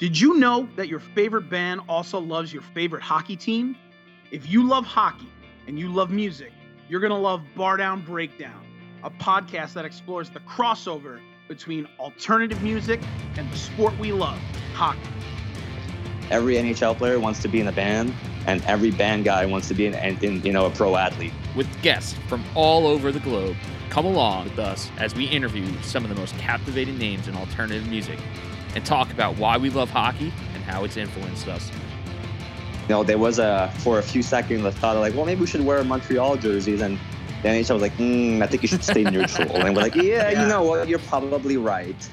Did you know that your favorite band also loves your favorite hockey team? If you love hockey and you love music, you're going to love Bar Down Breakdown, a podcast that explores the crossover between alternative music and the sport we love, hockey. Every NHL player wants to be in a band, and every band guy wants to be a pro athlete. With guests from all over the globe, come along with us as we interview some of the most captivating names in alternative music and talk about why we love hockey and how it's influenced us. You know, there was for a few seconds the thought of like, well, maybe we should wear Montreal jerseys, and the NHL was like, I think you should stay neutral. And we're like, yeah, you know what, you're probably right.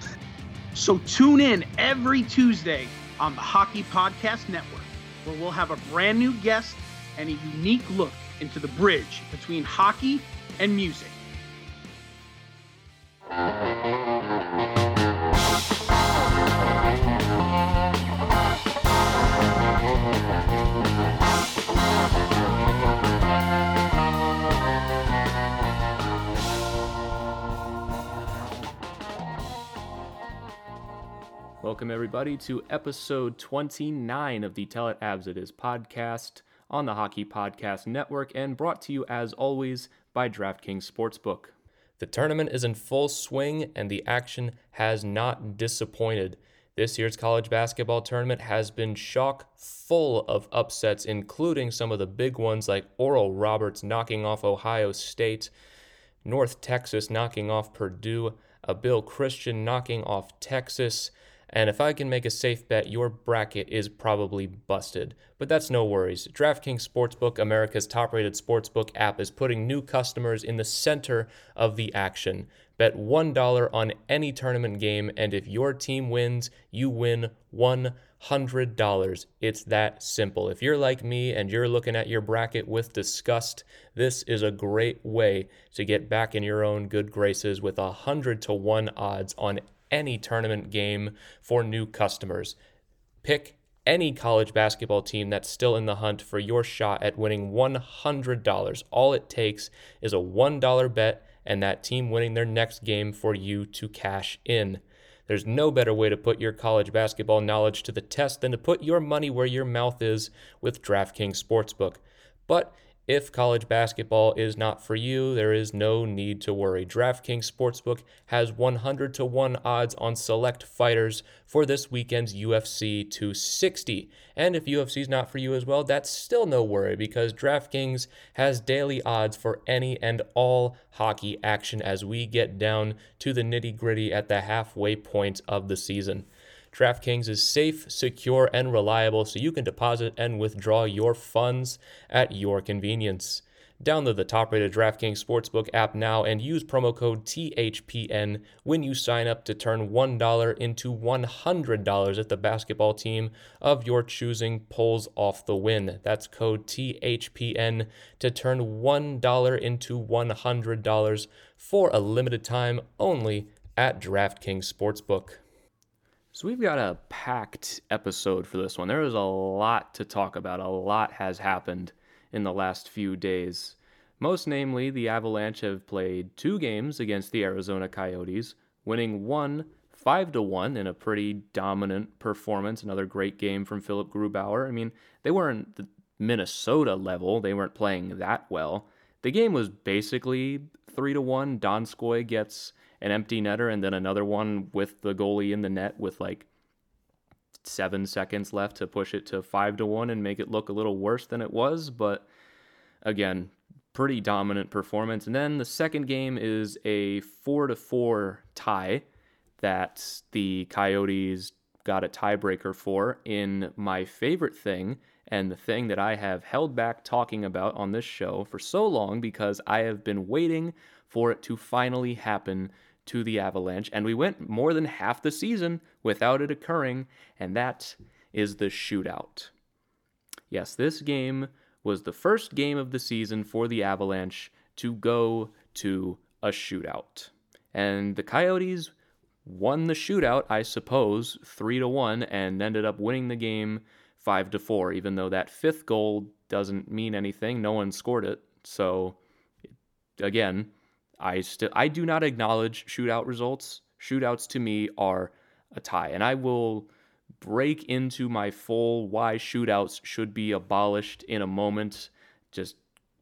So tune in every Tuesday on the Hockey Podcast Network, where we'll have a brand new guest and a unique look into the bridge between hockey and music. Welcome, everybody, to episode 29 of the Tell It Abs It Is podcast on the Hockey Podcast Network, and brought to you, as always, by DraftKings Sportsbook. The tournament is in full swing, and the action has not disappointed. This year's college basketball tournament has been chock full of upsets, including some of the big ones like Oral Roberts knocking off Ohio State, North Texas knocking off Purdue, Abilene Christian knocking off Texas. And if I can make a safe bet, your bracket is probably busted. But that's no worries. DraftKings Sportsbook, America's top-rated sportsbook app, is putting new customers in the center of the action. Bet $1 on any tournament game, and if your team wins, you win $100. It's that simple. If you're like me and you're looking at your bracket with disgust, this is a great way to get back in your own good graces with 100-1 odds on any tournament game for new customers. Pick any college basketball team that's still in the hunt for your shot at winning $100. All it takes is a $1 bet and that team winning their next game for you to cash in. There's no better way to put your college basketball knowledge to the test than to put your money where your mouth is with DraftKings Sportsbook. But if college basketball is not for you, there is no need to worry. DraftKings Sportsbook has 100-1 odds on select fighters for this weekend's UFC 260. And if UFC's not for you as well, that's still no worry, because DraftKings has daily odds for any and all hockey action as we get down to the nitty-gritty at the halfway point of the season. DraftKings is safe, secure, and reliable, so you can deposit and withdraw your funds at your convenience. Download the top-rated DraftKings Sportsbook app now and use promo code THPN when you sign up to turn $1 into $100 if the basketball team of your choosing pulls off the win. That's code THPN to turn $1 into $100 for a limited time only at DraftKings Sportsbook. So we've got a packed episode for this one. There is a lot to talk about. A lot has happened in the last few days. Most namely, the Avalanche have played two games against the Arizona Coyotes, winning one 5-1 in a pretty dominant performance. Another great game from Philip Grubauer. I mean, they weren't the Minnesota level. They weren't playing that well. The game was basically 3-1. Donskoy gets an empty netter, and then another one with the goalie in the net with like 7 seconds left to push it to 5-1 and make it look a little worse than it was. But again, pretty dominant performance. And then the second game is a 4-4 tie that the Coyotes got a tiebreaker for in my favorite thing, and the thing that I have held back talking about on this show for so long because I have been waiting for it to finally happen to the Avalanche. And we went more than half the season without it occurring, and that is the shootout. Yes, this game was the first game of the season for the Avalanche to go to a shootout. And the Coyotes won the shootout, I suppose, 3-1, and ended up winning the game 5-4, even though that fifth goal doesn't mean anything. No one scored it. So, again, I do not acknowledge shootout results. Shootouts to me are a tie, and I will break into my full why shootouts should be abolished in a moment. Just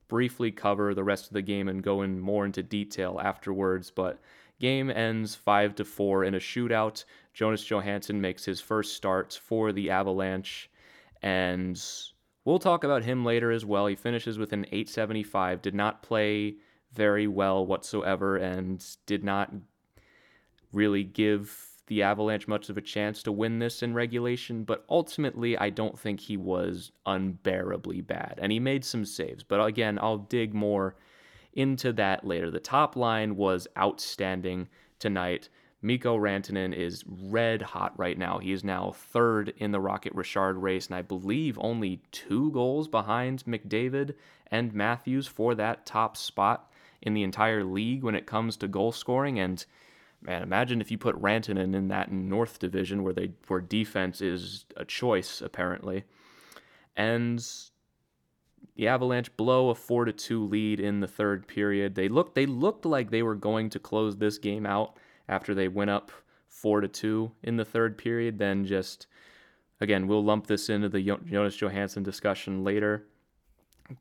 briefly cover the rest of the game and go in more into detail afterwards, but game ends 5-4 in a shootout. Jonas Johansson makes his first start for the Avalanche, and we'll talk about him later as well. He finishes with an 875, did not play very well whatsoever, and did not really give the Avalanche much of a chance to win this in regulation, but ultimately I don't think he was unbearably bad, and he made some saves, but again, I'll dig more into that later. The top line was outstanding tonight. Mikko Rantanen is red hot right now. He is now third in the Rocket Richard race, and I believe only 2 goals behind McDavid and Matthews for that top spot in the entire league when it comes to goal scoring. And man, imagine if you put Rantanen in that North Division where defense is a choice, apparently. And the Avalanche blow a 4-2 lead in the third period. They looked like they were going to close this game out after they went up 4-2 in the third period. Then just, again, we'll lump this into the Jonas Johansson discussion later.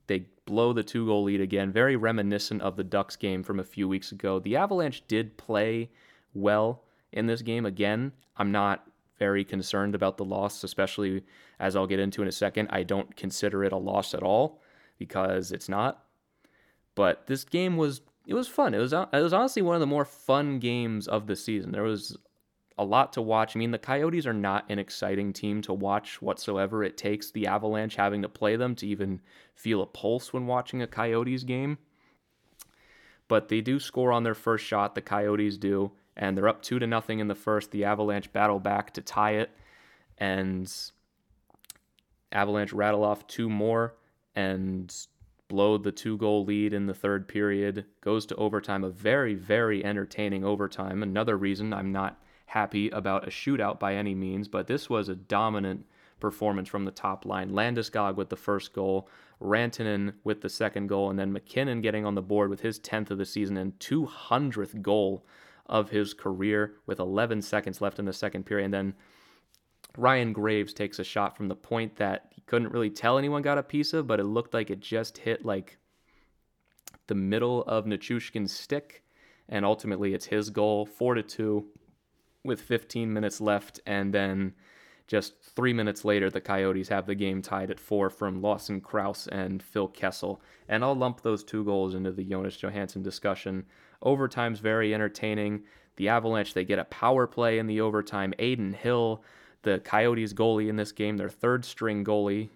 They blow the 2-goal lead again, very reminiscent of the Ducks game from a few weeks ago. The Avalanche did play well in this game. Again, I'm not very concerned about the loss, especially as I'll get into in a second. I don't consider it a loss at all because it's not. But this game was fun. It was honestly one of the more fun games of the season. There was a lot to watch. I mean, the Coyotes are not an exciting team to watch whatsoever. It takes the Avalanche having to play them to even feel a pulse when watching a Coyotes game. But they do score on their first shot, the Coyotes do, and they're up 2-0 in the first. The Avalanche battle back to tie it, and Avalanche rattle off 2 more and blow the 2-goal lead in the third period. Goes to overtime, a very, very entertaining overtime. Another reason I'm not happy about a shootout by any means, but this was a dominant performance from the top line. Landeskog with the first goal, Rantanen with the second goal, and then MacKinnon getting on the board with his 10th of the season and 200th goal of his career with 11 seconds left in the second period. And then Ryan Graves takes a shot from the point that he couldn't really tell anyone got a piece of, but it looked like it just hit like the middle of Nichushkin's stick, and ultimately it's his goal, 4-2. With 15 minutes left, and then just 3 minutes later, the Coyotes have the game tied at 4 from Lawson Crouse and Phil Kessel. And I'll lump those 2 goals into the Jonas Johansson discussion. Overtime's very entertaining. The Avalanche, they get a power play in the overtime. Adin Hill, the Coyotes goalie in this game, their third-string goalie,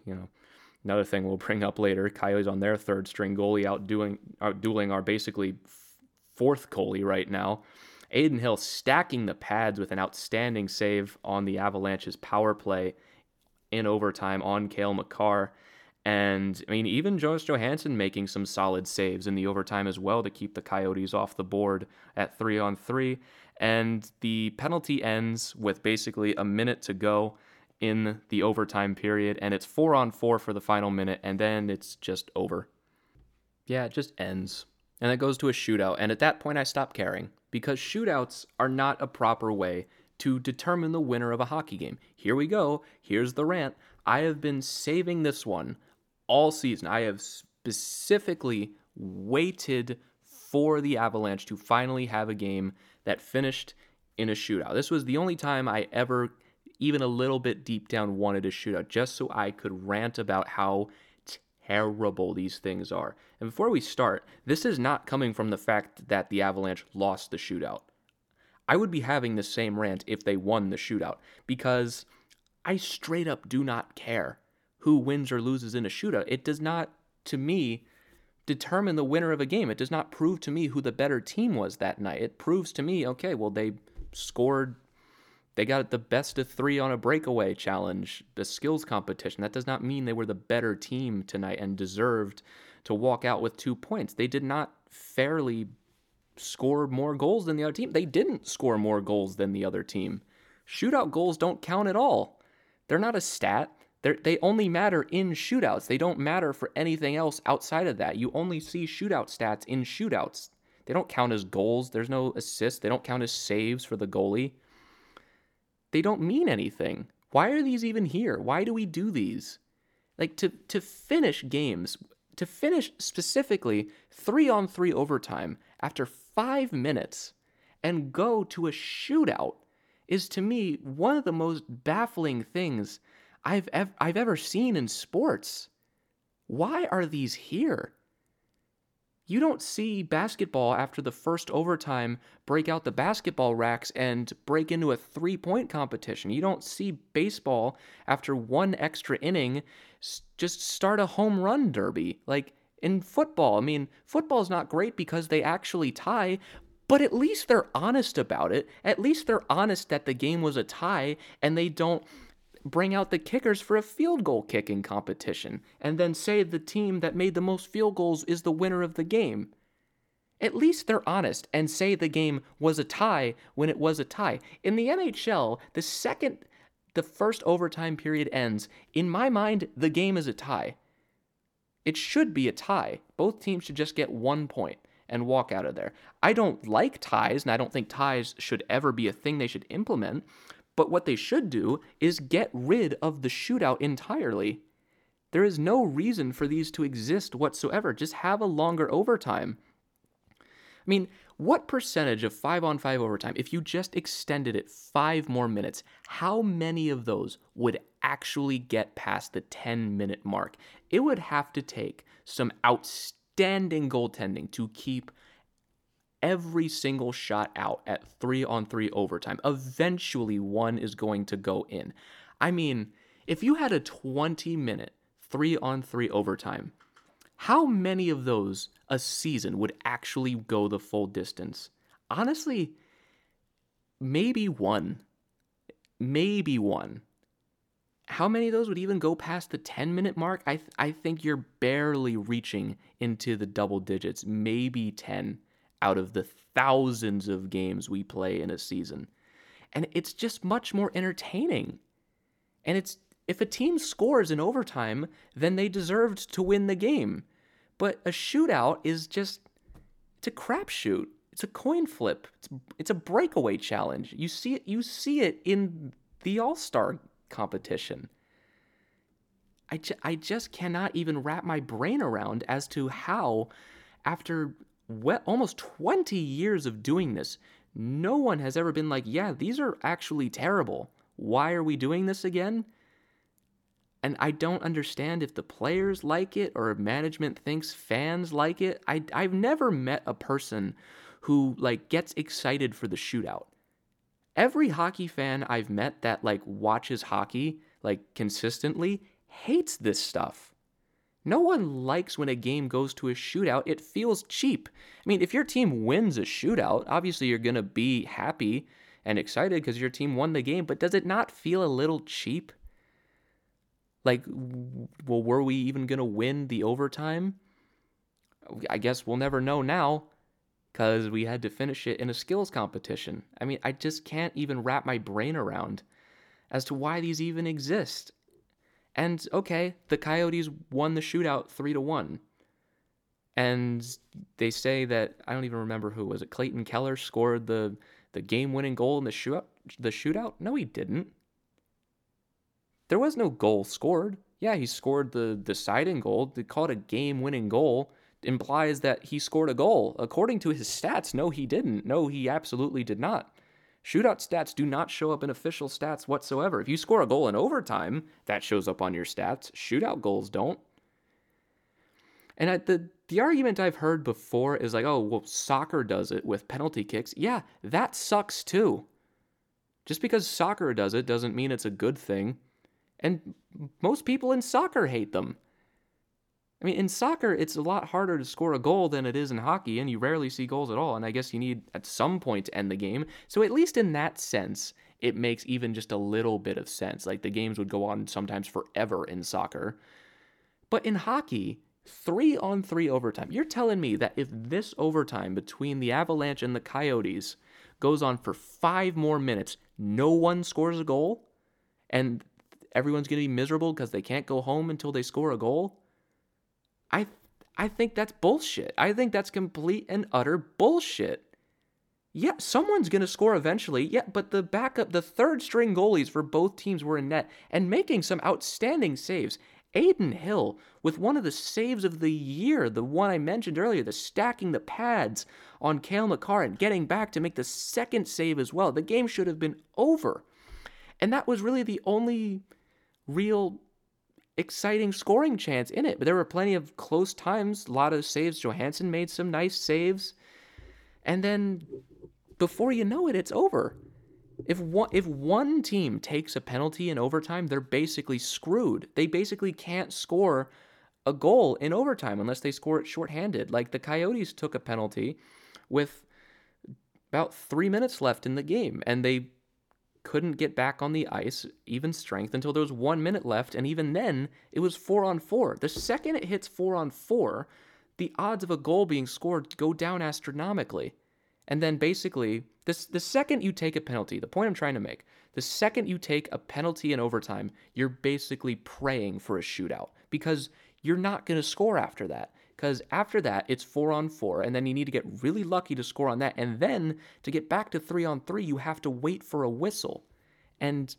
another thing we'll bring up later, Coyotes on their third-string goalie outdueling our basically fourth goalie right now. Adin Hill stacking the pads with an outstanding save on the Avalanche's power play in overtime on Cale Makar. And, I mean, even Jonas Johansson making some solid saves in the overtime as well to keep the Coyotes off the board at 3-on-3. And the penalty ends with basically a minute to go in the overtime period, and it's 4-on-4 for the final minute, and then it's just over. Yeah, it just ends. And it goes to a shootout, and at that point I stopped caring, because shootouts are not a proper way to determine the winner of a hockey game. Here we go. Here's the rant. I have been saving this one all season. I have specifically waited for the Avalanche to finally have a game that finished in a shootout. This was the only time I ever, even a little bit deep down, wanted a shootout, just so I could rant about how terrible these things are. And before we start, this is not coming from the fact that the Avalanche lost the shootout. I would be having the same rant if they won the shootout, because I straight up do not care who wins or loses in a shootout. It does not, to me, determine the winner of a game. It does not prove to me who the better team was that night. It proves to me, okay, well, they scored, they got the best of 3 on a breakaway challenge, the skills competition. That does not mean they were the better team tonight and deserved to walk out with 2 points. They did not fairly score more goals than the other team. They didn't score more goals than the other team. Shootout goals don't count at all. They're not a stat. They only matter in shootouts. They don't matter for anything else outside of that. You only see shootout stats in shootouts. They don't count as goals. There's no assists. They don't count as saves for the goalie. They don't mean anything Why are these even here? Why do we do these? Like, to finish games, to finish specifically 3-on-3 overtime after 5 minutes and go to a shootout is, to me, one of the most baffling things I've ever seen in sports. Why are these here? You don't see basketball after the first overtime break out the basketball racks and break into a three-point competition. You don't see baseball after one extra inning just start a home run derby. Like in football, I mean, football's not great because they actually tie, but at least they're honest about it. At least they're honest that the game was a tie and they don't bring out the kickers for a field goal kicking competition, and then say the team that made the most field goals is the winner of the game. At least they're honest and say the game was a tie when it was a tie. In the NHL, the second the first overtime period ends, in my mind, the game is a tie. It should be a tie. Both teams should just get 1 point and walk out of there. I don't like ties, and I don't think ties should ever be a thing they should implement. But what they should do is get rid of the shootout entirely. There is no reason for these to exist whatsoever. Just have a longer overtime. I mean, what percentage of 5-on-5 overtime, if you just extended it 5 more minutes, how many of those would actually get past the 10-minute mark? It would have to take some outstanding goaltending to keep every single shot out at 3-on-3 overtime. Eventually, one is going to go in. I mean, if you had a 20-minute 3-on-3 overtime, how many of those a season would actually go the full distance? Honestly, maybe one. Maybe one. How many of those would even go past the 10-minute mark? I think you're barely reaching into the double digits, maybe 10. Out of the thousands of games we play in a season. And it's just much more entertaining. And it's, if a team scores in overtime, then they deserved to win the game. But a shootout is just, it's a crapshoot. It's a coin flip. It's a breakaway challenge. You see it in the All-Star competition. I just cannot even wrap my brain around as to how, after almost 20 years of doing this, no one has ever been like, yeah, these are actually terrible. Why are we doing this again? And I don't understand if the players like it or management thinks fans like it. I've never met a person who like gets excited for the shootout. Every hockey fan I've met that like watches hockey like consistently hates this stuff. No one likes when a game goes to a shootout. It feels cheap. I mean, if your team wins a shootout, obviously you're going to be happy and excited because your team won the game, but does it not feel a little cheap? Like, well, were we even going to win the overtime? I guess we'll never know now because we had to finish it in a skills competition. I mean, I just can't even wrap my brain around as to why these even exist. And, okay, the Coyotes won the shootout 3-1. And they say that, I don't even remember who was it, Clayton Keller scored the game-winning goal in the shootout? No, he didn't. There was no goal scored. Yeah, he scored the deciding goal. They call it a game-winning goal. Implies that he scored a goal. According to his stats, no, he didn't. No, he absolutely did not. Shootout stats do not show up in official stats whatsoever. If you score a goal in overtime, that shows up on your stats. Shootout goals don't. And the argument I've heard before is like, oh, well, soccer does it with penalty kicks. Yeah, that sucks too. Just because soccer does it doesn't mean it's a good thing. And most people in soccer hate them. I mean, in soccer, it's a lot harder to score a goal than it is in hockey, and you rarely see goals at all, and I guess you need at some point to end the game. So at least in that sense, it makes even just a little bit of sense. Like, the games would go on sometimes forever in soccer. But in hockey, 3-on-3 overtime. You're telling me that if this overtime between the Avalanche and the Coyotes goes on for 5 more minutes, no one scores a goal, and everyone's going to be miserable because they can't go home until they score a goal? I think that's bullshit. I think that's complete and utter bullshit. yeah, someone's going to score eventually, yeah, but the backup, the third-string goalies for both teams were in net and making some outstanding saves. Adin Hill with one of the saves of the year, the one I mentioned earlier, the stacking the pads on Cale Makar and getting back to make the second save as well. The game should have been over. And that was really the only real exciting scoring chance in it. But there were plenty of close times, a lot of saves. Johansson made some nice saves. And then before you know it, it's over. If one team takes a penalty in overtime, they're basically screwed. They basically can't score a goal in overtime unless they score it shorthanded. Like the Coyotes took a penalty with about 3 minutes left in the game, and they couldn't get back on the ice, even strength, until there was 1 minute left, and even then, it was 4-on-4. The second it hits 4-on-4, the odds of a goal being scored go down astronomically. And then basically, the second you take a penalty, the point I'm trying to make, the second you take a penalty in overtime, you're basically praying for a shootout because you're not going to score after that. Because after that, it's 4-on-4, and then you need to get really lucky to score on that. And then to get back to 3-on-3, you have to wait for a whistle. And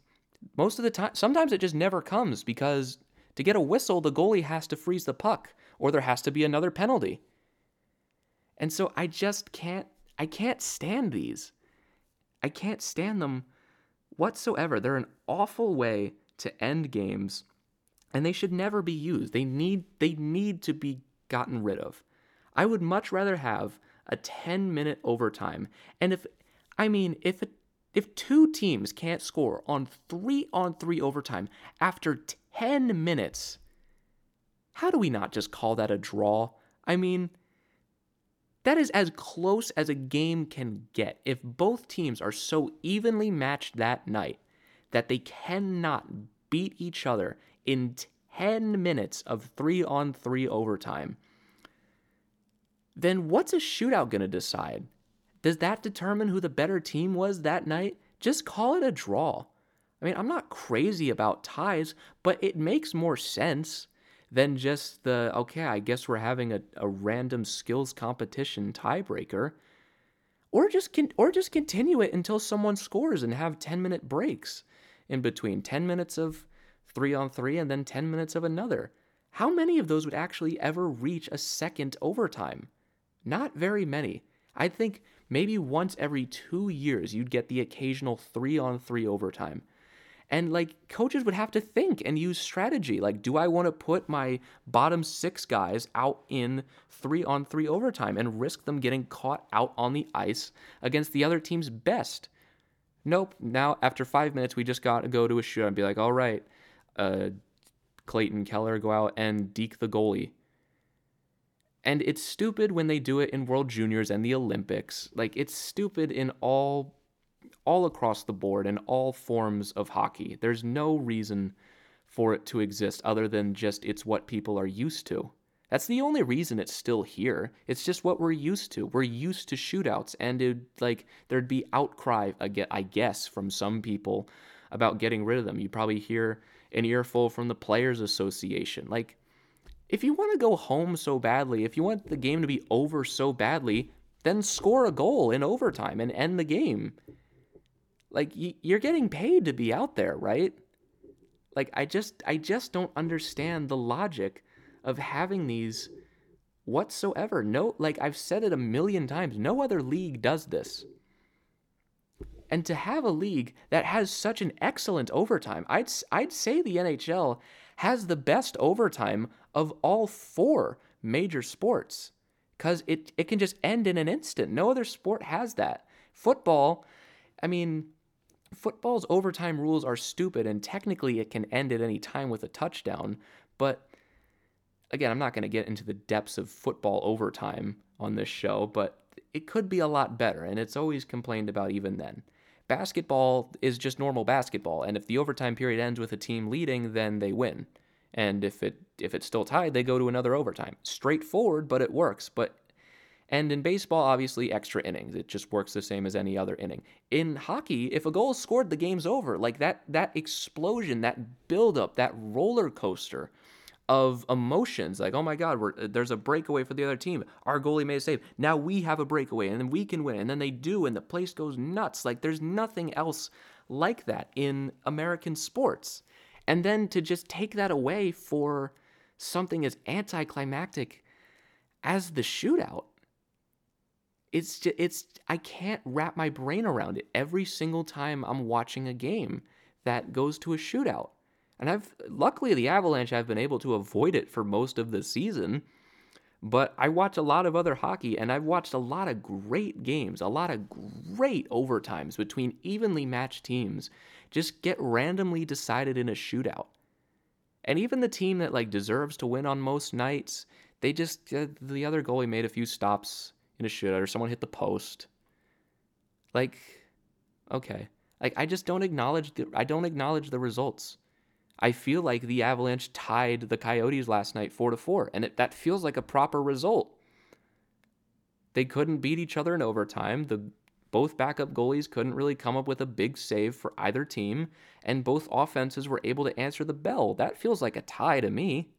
most of the time, sometimes it just never comes because to get a whistle, the goalie has to freeze the puck or there has to be another penalty. And so I can't stand these. I can't stand them whatsoever. They're an awful way to end games, and they should never be used. They need to be gotten rid of. I would much rather have a 10-minute overtime. And if two teams can't score on 3-on-3 overtime after 10 minutes, how do we not just call that a draw? I mean, that is as close as a game can get. If both teams are so evenly matched that night that they cannot beat each other in 10 minutes of 3-on-3 overtime, then what's a shootout going to decide? Does that determine who the better team was that night? Just call it a draw. I mean, I'm not crazy about ties, but it makes more sense than just I guess we're having a random skills competition tiebreaker, or just continue it until someone scores and have 10-minute breaks in between, 10 minutes of 3-on-3 and then 10 minutes of another. How many of those would actually ever reach a second overtime? Not very many. I think maybe once every 2 years you'd get the occasional 3-on-3 overtime. And, coaches would have to think and use strategy. Do I want to put my bottom six guys out in 3-on-3 overtime and risk them getting caught out on the ice against the other team's best? Nope. Now, after 5 minutes, we just got to go to a shootout and be like, all right, Clayton Keller, go out and deke the goalie. And it's stupid when they do it in World Juniors and the Olympics. It's stupid in all across the board in all forms of hockey. There's no reason for it to exist other than just it's what people are used to. That's the only reason it's still here. It's just what we're used to. We're used to shootouts, and there'd be outcry, I guess, from some people about getting rid of them. You probably hear an earful from the Players Association. If you want to go home so badly, if you want the game to be over so badly, then score a goal in overtime and end the game. You're getting paid to be out there, right? I just don't understand the logic of having these whatsoever. No, I've said it a million times, no other league does this. And to have a league that has such an excellent overtime, I'd say the NHL has the best overtime of all four major sports because it can just end in an instant. No other sport has that. Football's overtime rules are stupid, and technically it can end at any time with a touchdown. But, again, I'm not going to get into the depths of football overtime on this show, but it could be a lot better, and it's always complained about even then. Basketball is just normal basketball, and if the overtime period ends with a team leading, then they win. And if it's still tied, they go to another overtime. Straightforward, but it works. And in baseball, obviously, extra innings. It just works the same as any other inning. In hockey, if a goal is scored, the game's over. That explosion, that buildup, that roller coaster of emotions, like, oh my God, there's a breakaway for the other team. Our goalie made a save. Now we have a breakaway, and then we can win. And then they do, and the place goes nuts. Like, there's nothing else like that in American sports. And then to just take that away for something as anticlimactic as the shootout, it's I can't wrap my brain around it. Every single time I'm watching a game that goes to a shootout. And luckily the Avalanche, I've been able to avoid it for most of the season, but I watch a lot of other hockey, and I've watched a lot of great games, a lot of great overtimes between evenly matched teams just get randomly decided in a shootout. And even the team that like deserves to win on most nights, they just, the other goalie made a few stops in a shootout, or someone hit the post. Like, okay. Like, I just don't acknowledge the results. I feel like the Avalanche tied the Coyotes last night 4-4, and that feels like a proper result. They couldn't beat each other in overtime. Both backup goalies couldn't really come up with a big save for either team, and both offenses were able to answer the bell. That feels like a tie to me.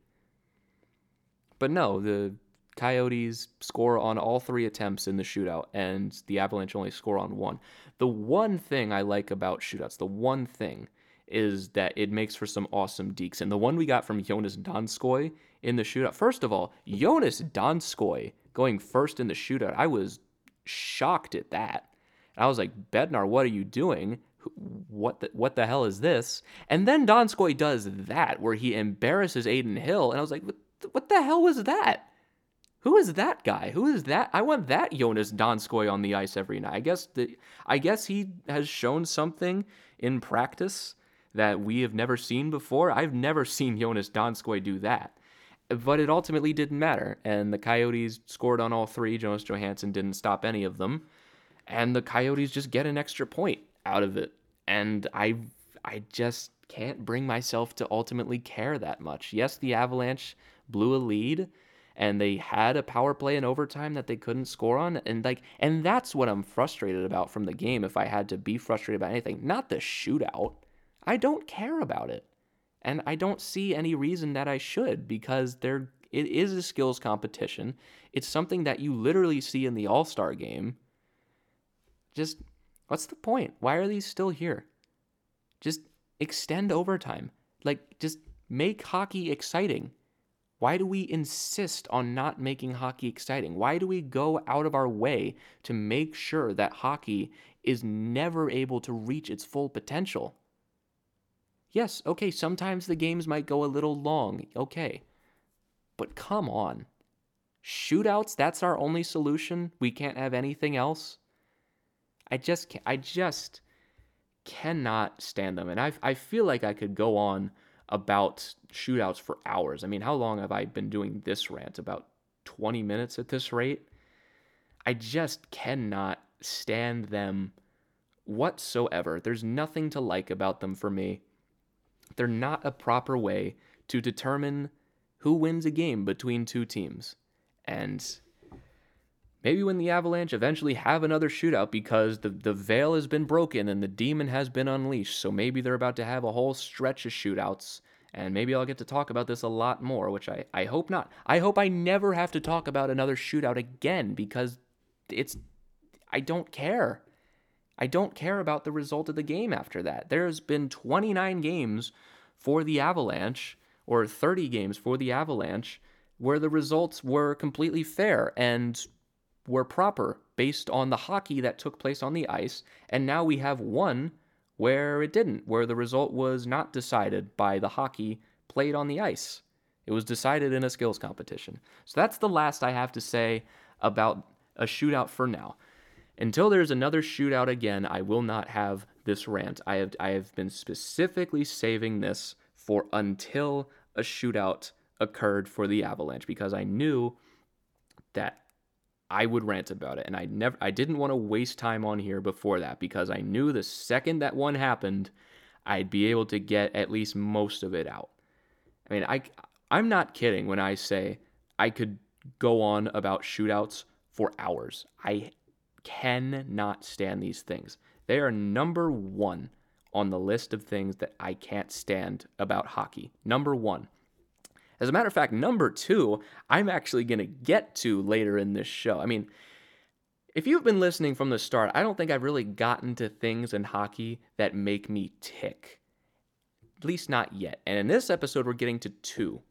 But no, the Coyotes score on all three attempts in the shootout, and the Avalanche only score on one. The one thing I like about shootouts, the one thing, is that it makes for some awesome deeks. And the one we got from Jonas Donskoy in the shootout. First of all, Jonas Donskoy going first in the shootout. I was shocked at that. And I was like, Bednar, what are you doing? What the hell is this? And then Donskoy does that, where he embarrasses Adin Hill. And I was like, what the hell was that? Who is that guy? Who is that? I want that Jonas Donskoy on the ice every night. I guess he has shown something in practice that we have never seen before. I've never seen Jonas Donskoy do that. But it ultimately didn't matter, and the Coyotes scored on all three. Jonas Johansson didn't stop any of them, and the Coyotes just get an extra point out of it. And I just can't bring myself to ultimately care that much. Yes, the Avalanche blew a lead, and they had a power play in overtime that they couldn't score on, and that's what I'm frustrated about from the game, if I had to be frustrated about anything. Not the shootout. I don't care about it, and I don't see any reason that I should, because it is a skills competition. It's something that you literally see in the All-Star game. Just, what's the point? Why are these still here? Just extend overtime. Like, just make hockey exciting. Why do we insist on not making hockey exciting? Why do we go out of our way to make sure that hockey is never able to reach its full potential? Yes, okay, sometimes the games might go a little long, okay. But come on. Shootouts, that's our only solution? We can't have anything else? I just cannot stand them. And I feel like I could go on about shootouts for hours. I mean, how long have I been doing this rant? About 20 minutes at this rate? I just cannot stand them whatsoever. There's nothing to like about them for me. They're not a proper way to determine who wins a game between two teams. And maybe when the Avalanche eventually have another shootout, because the veil has been broken and the demon has been unleashed, so maybe they're about to have a whole stretch of shootouts, and maybe I'll get to talk about this a lot more, which I hope not. I hope I never have to talk about another shootout again, because I don't care. I don't care about the result of the game after that. There's been 29 games for the Avalanche, or 30 games for the Avalanche, where the results were completely fair and were proper based on the hockey that took place on the ice. And now we have one where it didn't, where the result was not decided by the hockey played on the ice. It was decided in a skills competition. So that's the last I have to say about a shootout for now. Until there's another shootout again, I will not have this rant. I have been specifically saving this for until a shootout occurred for the Avalanche, because I knew that I would rant about it, and I didn't want to waste time on here before that, because I knew the second that one happened, I'd be able to get at least most of it out. I mean, I'm not kidding when I say I could go on about shootouts for hours. I cannot stand these things. They are number one on the list of things that I can't stand about hockey. Number one. As a matter of fact, number two, I'm actually going to get to later in this show. I mean, if you've been listening from the start, I don't think I've really gotten to things in hockey that make me tick. At least not yet. And in this episode, we're getting to two.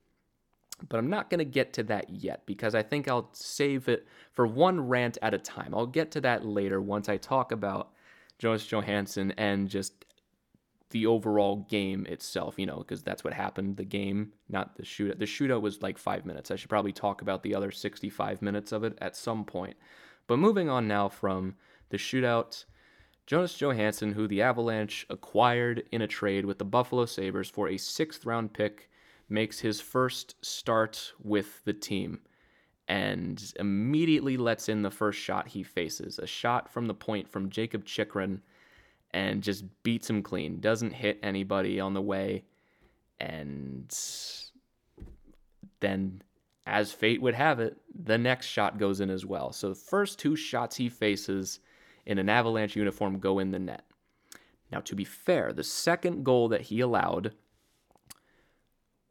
But I'm not going to get to that yet because I think I'll save it for one rant at a time. I'll get to that later once I talk about Jonas Johansson and just the overall game itself, you know, because that's what happened, the game, not the shootout. The shootout was like 5 minutes. I should probably talk about the other 65 minutes of it at some point. But moving on now from the shootout, Jonas Johansson, who the Avalanche acquired in a trade with the Buffalo Sabres for a 6th-round pick, makes his first start with the team and immediately lets in the first shot he faces, a shot from the point from Jacob Chikrin, and just beats him clean, doesn't hit anybody on the way. And then, as fate would have it, the next shot goes in as well. So the first two shots he faces in an Avalanche uniform go in the net. Now, to be fair, the second goal that he allowed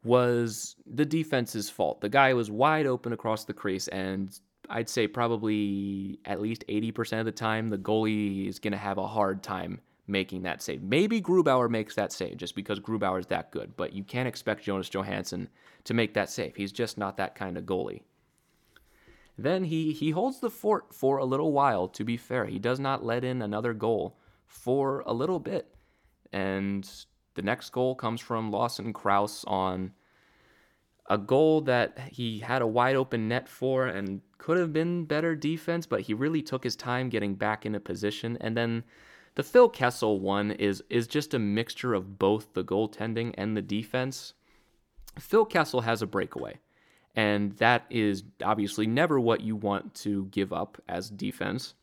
was the defense's fault. The guy was wide open across the crease, and I'd say probably at least 80% of the time, the goalie is going to have a hard time making that save. Maybe Grubauer makes that save just because Grubauer is that good, but you can't expect Jonas Johansson to make that save. He's just not that kind of goalie. Then he holds the fort for a little while, to be fair. He does not let in another goal for a little bit. And the next goal comes from Lawson Crouse on a goal that he had a wide open net for and could have been better defense, but he really took his time getting back into position. And then the Phil Kessel one is just a mixture of both the goaltending and the defense. Phil Kessel has a breakaway, and that is obviously never what you want to give up as defense.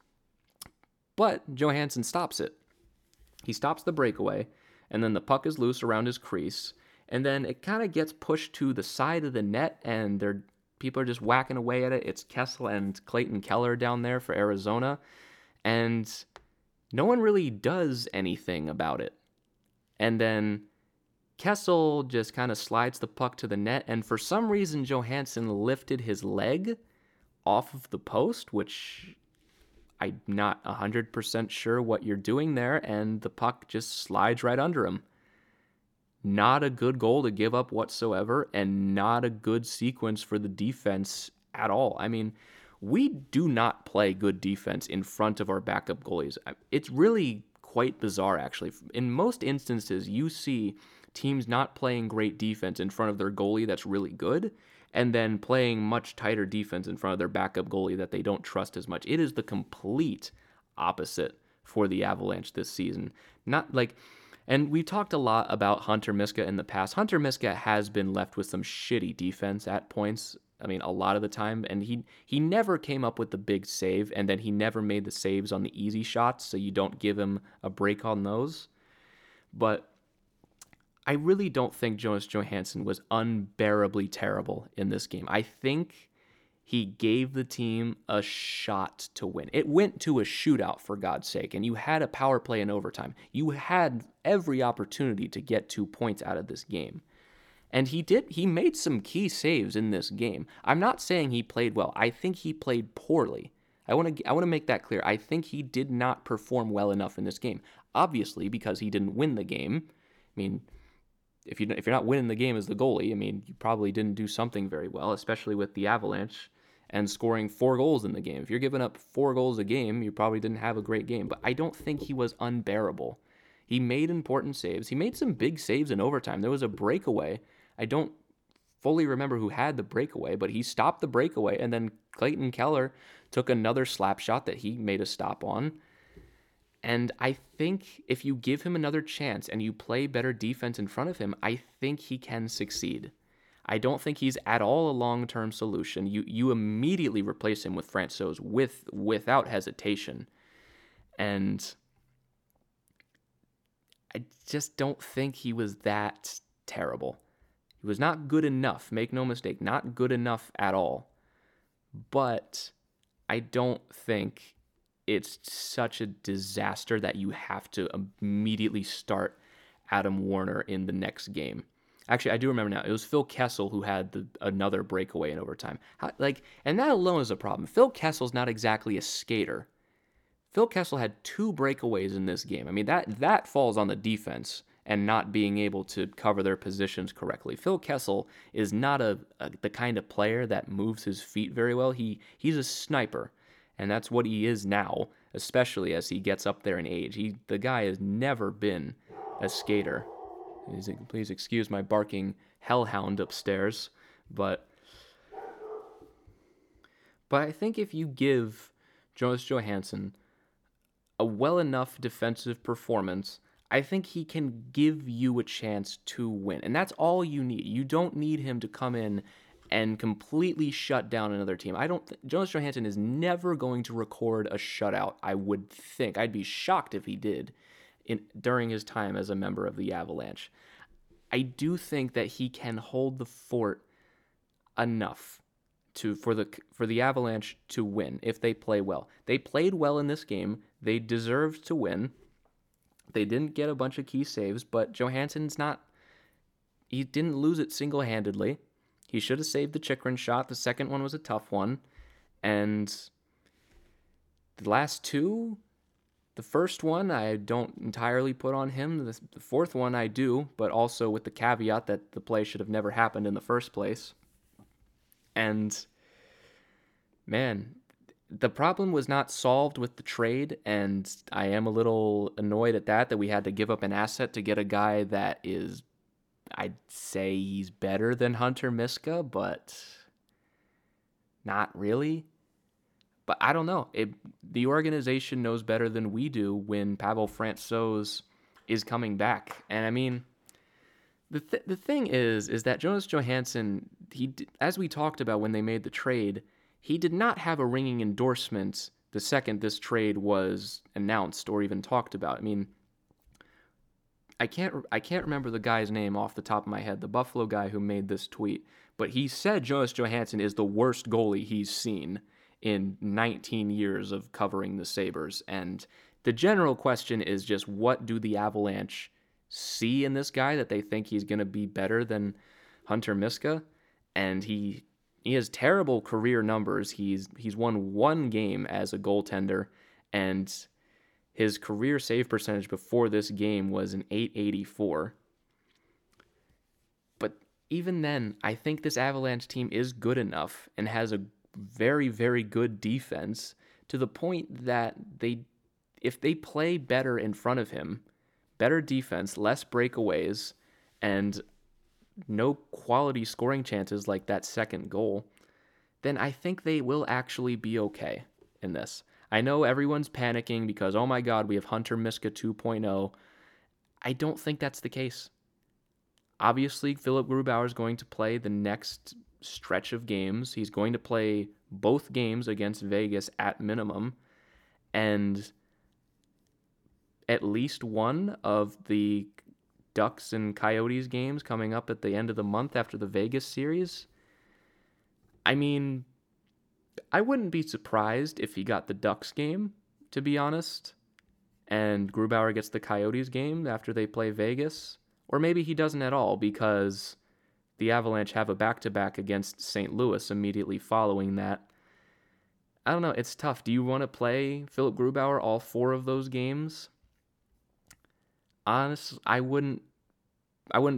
But Johansson stops it. He stops the breakaway, and then the puck is loose around his crease, and then it kind of gets pushed to the side of the net, and people are just whacking away at it. It's Kessel and Clayton Keller down there for Arizona, and no one really does anything about it. And then Kessel just kind of slides the puck to the net, and for some reason Johansson lifted his leg off of the post, which I'm not 100% sure what you're doing there, and the puck just slides right under him. Not a good goal to give up whatsoever, and not a good sequence for the defense at all. I mean, we do not play good defense in front of our backup goalies. It's really quite bizarre, actually. In most instances, you see teams not playing great defense in front of their goalie that's really good, and then playing much tighter defense in front of their backup goalie that they don't trust as much. It is the complete opposite for the Avalanche this season. And we've talked a lot about Hunter Miska in the past. Hunter Miska has been left with some shitty defense at points. I mean, a lot of the time. And he never came up with the big save, and then he never made the saves on the easy shots, so you don't give him a break on those. But I really don't think Jonas Johansson was unbearably terrible in this game. I think he gave the team a shot to win. It went to a shootout, for God's sake, and you had a power play in overtime. You had every opportunity to get 2 points out of this game. And he made some key saves in this game. I'm not saying he played well. I think he played poorly. I want to make that clear. I think he did not perform well enough in this game. Obviously, because he didn't win the game. I mean, if you're not winning the game as the goalie, I mean, you probably didn't do something very well, especially with the Avalanche and scoring 4 goals in the game. If you're giving up 4 goals a game, you probably didn't have a great game. But I don't think he was unbearable. He made important saves. He made some big saves in overtime. There was a breakaway. I don't fully remember who had the breakaway, but he stopped the breakaway, and then Clayton Keller took another slap shot that he made a stop on. And I think if you give him another chance and you play better defense in front of him, I think he can succeed. I don't think he's at all a long-term solution. You immediately replace him with Francouz without hesitation. And I just don't think he was that terrible. He was not good enough, make no mistake, not good enough at all. But I don't think it's such a disaster that you have to immediately start Adam Warner in the next game. Actually, I do remember now. It was Phil Kessel who had another breakaway in overtime. And that alone is a problem. Phil Kessel's not exactly a skater. Phil Kessel had two breakaways in this game. I mean, that falls on the defense and not being able to cover their positions correctly. Phil Kessel is not the kind of player that moves his feet very well. He's a sniper, and that's what he is now, especially as he gets up there in age. The guy has never been a skater. Please excuse my barking hellhound upstairs, but I think if you give Jonas Johansson a well enough defensive performance, I think he can give you a chance to win. And that's all you need. You don't need him to come in and completely shut down another team. Jonas Johansson is never going to record a shutout, I would think. I'd be shocked if he did during his time as a member of the Avalanche. I do think that he can hold the fort enough for the Avalanche to win if they play well. They played well in this game. They deserved to win. They didn't get a bunch of key saves, but Johansson's not... He didn't lose it single-handedly. He should have saved the Chikrin shot. The second one was a tough one. And the last two... The first one, I don't entirely put on him. The fourth one, I do, but also with the caveat that the play should have never happened in the first place. And, man, the problem was not solved with the trade, and I am a little annoyed at that we had to give up an asset to get a guy that is, I'd say he's better than Hunter Miska, but not really. But I don't know. The organization knows better than we do when Pavel Francouz is coming back. And I mean, the thing is that Jonas Johansson, as we talked about when they made the trade, he did not have a ringing endorsement the second this trade was announced or even talked about. I mean, I can't remember the guy's name off the top of my head, the Buffalo guy who made this tweet, but he said Jonas Johansson is the worst goalie he's seen in 19 years of covering the Sabres. And the general question is just, what do the Avalanche see in this guy that they think he's going to be better than Hunter Miska? And he has terrible career numbers. He's won one game as a goaltender, and his career save percentage before this game was an .884. But even then, I think this Avalanche team is good enough and has a very, very good defense to the point that if they play better in front of him, better defense, less breakaways, and no quality scoring chances like that second goal, then I think they will actually be okay in this. I know everyone's panicking because, oh my God, we have Hunter Miska 2.0. I don't think that's the case. Obviously, Philip Grubauer is going to play the next stretch of games. He's going to play both games against Vegas at minimum, and at least one of the Ducks and Coyotes games coming up at the end of the month after the Vegas series. I mean, I wouldn't be surprised if he got the Ducks game, to be honest, and Grubauer gets the Coyotes game after they play Vegas, or maybe he doesn't at all because the Avalanche have a back-to-back against St. Louis immediately following that. I don't know, it's tough. Do you want to play Philip Grubauer all four of those games? Honestly, I wouldn't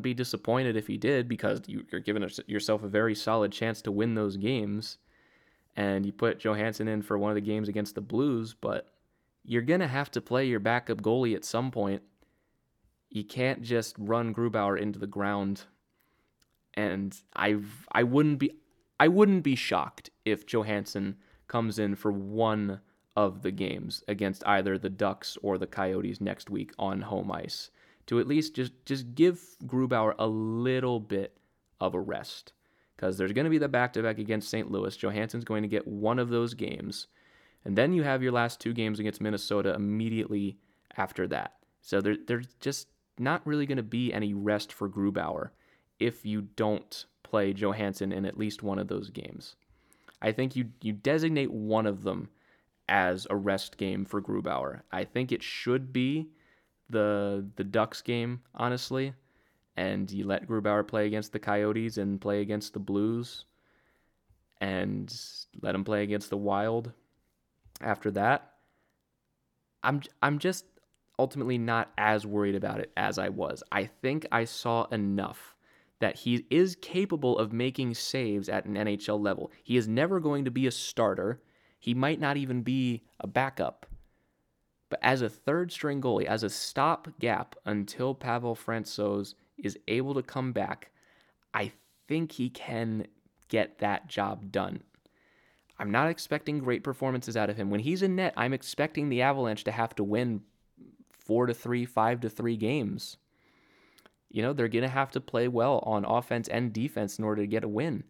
be disappointed if he did, because you're giving yourself a very solid chance to win those games, and you put Johansson in for one of the games against the Blues, but you're going to have to play your backup goalie at some point. You can't just run Grubauer into the ground. And I wouldn't be shocked if Johansson comes in for one of the games against either the Ducks or the Coyotes next week on home ice, to at least just give Grubauer a little bit of a rest, because there's going to be the back-to-back against St. Louis. Johansson's going to get one of those games, and then you have your last two games against Minnesota immediately after that. So there's just not really going to be any rest for Grubauer if you don't play Johansson in at least one of those games. I think you designate one of them as a rest game for Grubauer. I think it should be the Ducks game, honestly, and you let Grubauer play against the Coyotes and play against the Blues and let him play against the Wild after that, I'm just ultimately not as worried about it as I was. I think I saw enough that he is capable of making saves at an NHL level. He is never going to be a starter. He might not even be a backup. But as a third-string goalie, as a stopgap until Pavel Francouz is able to come back, I think he can get that job done. I'm not expecting great performances out of him. When he's in net, I'm expecting the Avalanche to have to win 4-3, 5-3 games. You know, they're going to have to play well on offense and defense in order to get a win.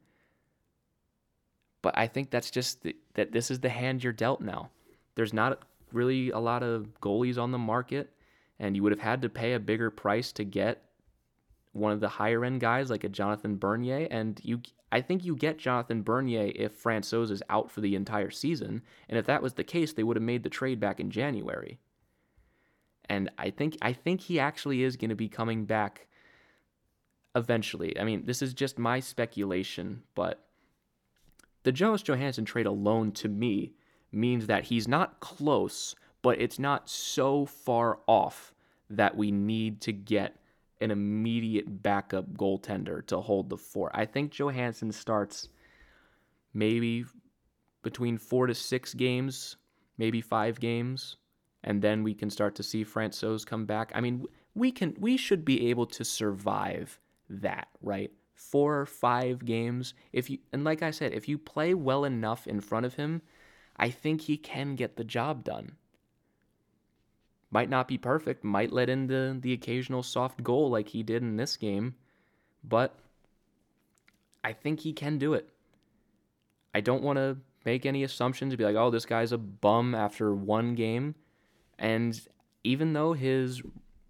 But I think that's just that this is the hand you're dealt now. There's not really a lot of goalies on the market, and you would have had to pay a bigger price to get one of the higher-end guys like a Jonathan Bernier, and I think you get Jonathan Bernier if Francouz is out for the entire season, and if that was the case, they would have made the trade back in January. And I think he actually is going to be coming back eventually. I mean, this is just my speculation, but the Jonas Johansson trade alone to me means that he's not close, but it's not so far off that we need to get an immediate backup goaltender to hold the fort. I think Johansson starts maybe between 4 to 6 games, maybe 5 games, and then we can start to see Francouz come back. I mean, we should be able to survive that, right? 4 or 5 games. And like I said, if you play well enough in front of him, I think he can get the job done. Might not be perfect, might let in the occasional soft goal like he did in this game, but I think he can do it. I don't want to make any assumptions and be like, oh, this guy's a bum after one game. And even though his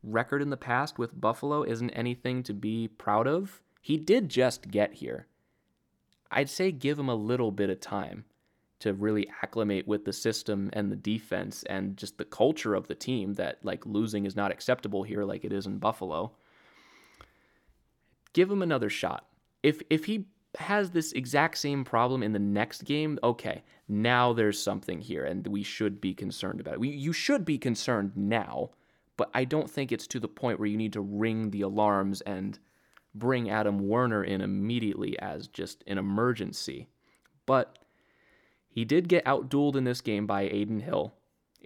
record in the past with Buffalo isn't anything to be proud of, he did just get here. I'd say give him a little bit of time to really acclimate with the system and the defense and just the culture of the team that, like, losing is not acceptable here like it is in Buffalo. Give him another shot. If he has this exact same problem in the next game, okay, now there's something here and we should be concerned about it. You should be concerned now, but I don't think it's to the point where you need to ring the alarms and bring Adam Werner in immediately as just an emergency. But he did get outdueled in this game by Adin Hill.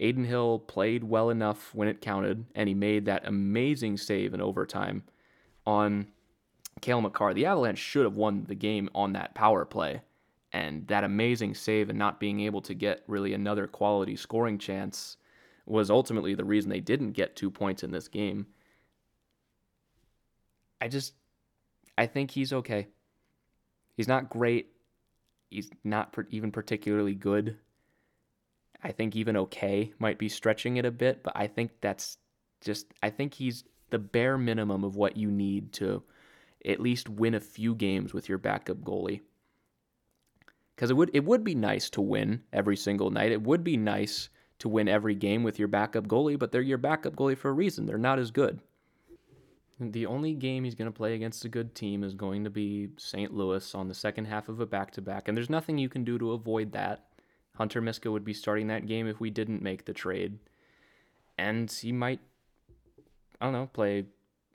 Adin Hill played well enough when it counted, and he made that amazing save in overtime on Cale Makar. The Avalanche should have won the game on that power play, and that amazing save and not being able to get really another quality scoring chance was ultimately the reason they didn't get 2 points in this game. I think he's okay. He's not great. He's not even particularly good. I think even okay might be stretching it a bit, but I think he's the bare minimum of what you need to at least win a few games with your backup goalie. Because it would be nice to win every single night. It would be nice to win every game with your backup goalie, but they're your backup goalie for a reason. They're not as good. The only game he's going to play against a good team is going to be St. Louis on the second half of a back-to-back, and there's nothing you can do to avoid that. Hunter Miska would be starting that game if we didn't make the trade. And he might, play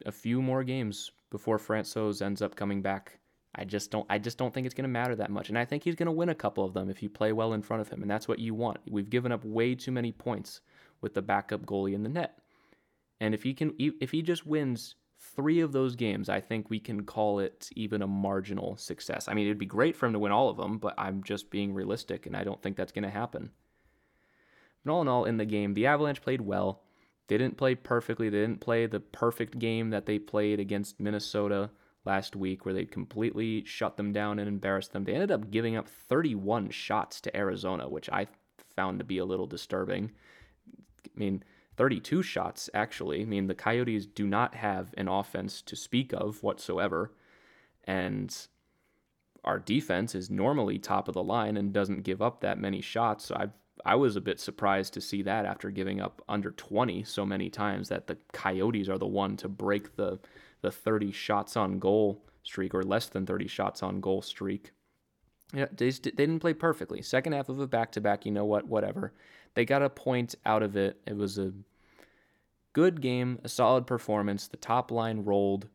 a few more games before Francouz ends up coming back. I just don't think it's going to matter that much, and I think he's going to win a couple of them if you play well in front of him, and that's what you want. We've given up way too many points with the backup goalie in the net. And if he just wins 3 of those games, I think we can call it even a marginal success. I mean, it'd be great for him to win all of them, but I'm just being realistic, and I don't think that's going to happen. But all in all, in the game, the Avalanche played well. They didn't play perfectly. They didn't play the perfect game that they played against Minnesota last week, where they completely shut them down and embarrassed them. They ended up giving up 31 shots to Arizona, which I found to be a little disturbing. I mean, 32 shots, actually. I mean, the Coyotes do not have an offense to speak of whatsoever, and our defense is normally top of the line and doesn't give up that many shots, so I've I was a bit surprised to see that after giving up under 20 so many times, that the Coyotes are the one to break the 30 shots on goal streak, or less than 30 shots on goal streak. You know, they didn't play perfectly. Second half of a back-to-back, you know what, whatever. They got a point out of it. It was a good game, a solid performance. The top line rolled.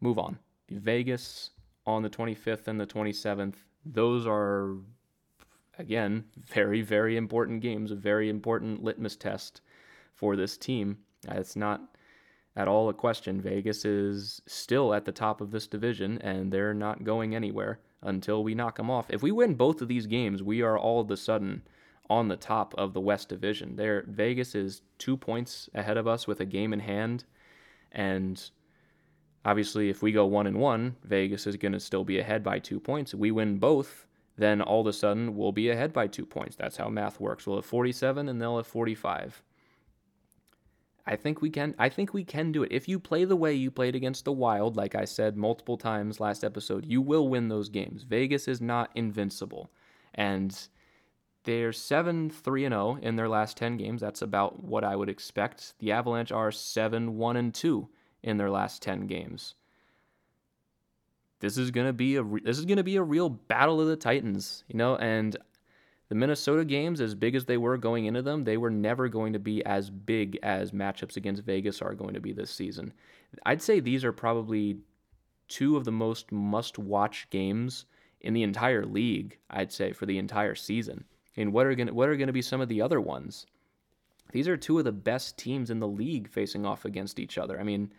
Move on. Vegas on the 25th and the 27th. Those are, again, very, very important games, a very important litmus test for this team. It's not at all a question. Vegas is still at the top of this division, and they're not going anywhere until we knock them off. If we win both of these games, we are all of a sudden on the top of the West Division. Vegas is 2 points ahead of us with a game in hand, and obviously, if we go 1-1, Vegas is going to still be ahead by 2 points. If we win both, then all of a sudden we'll be ahead by 2 points. That's how math works. We'll have 47 and they'll have 45. I think we can do it. If you play the way you played against the Wild, like I said multiple times last episode, you will win those games. Vegas is not invincible. And they're 7-3-0 in their last 10 games. That's about what I would expect. The Avalanche are 7-1-2. In their last 10 games. This is going to be a real battle of the Titans, you know, and the Minnesota games, as big as they were going into them, they were never going to be as big as matchups against Vegas are going to be this season. I'd say these are probably two of the most must-watch games in the entire league, I'd say, for the entire season. And what are going to be some of the other ones? These are two of the best teams in the league facing off against each other. I mean,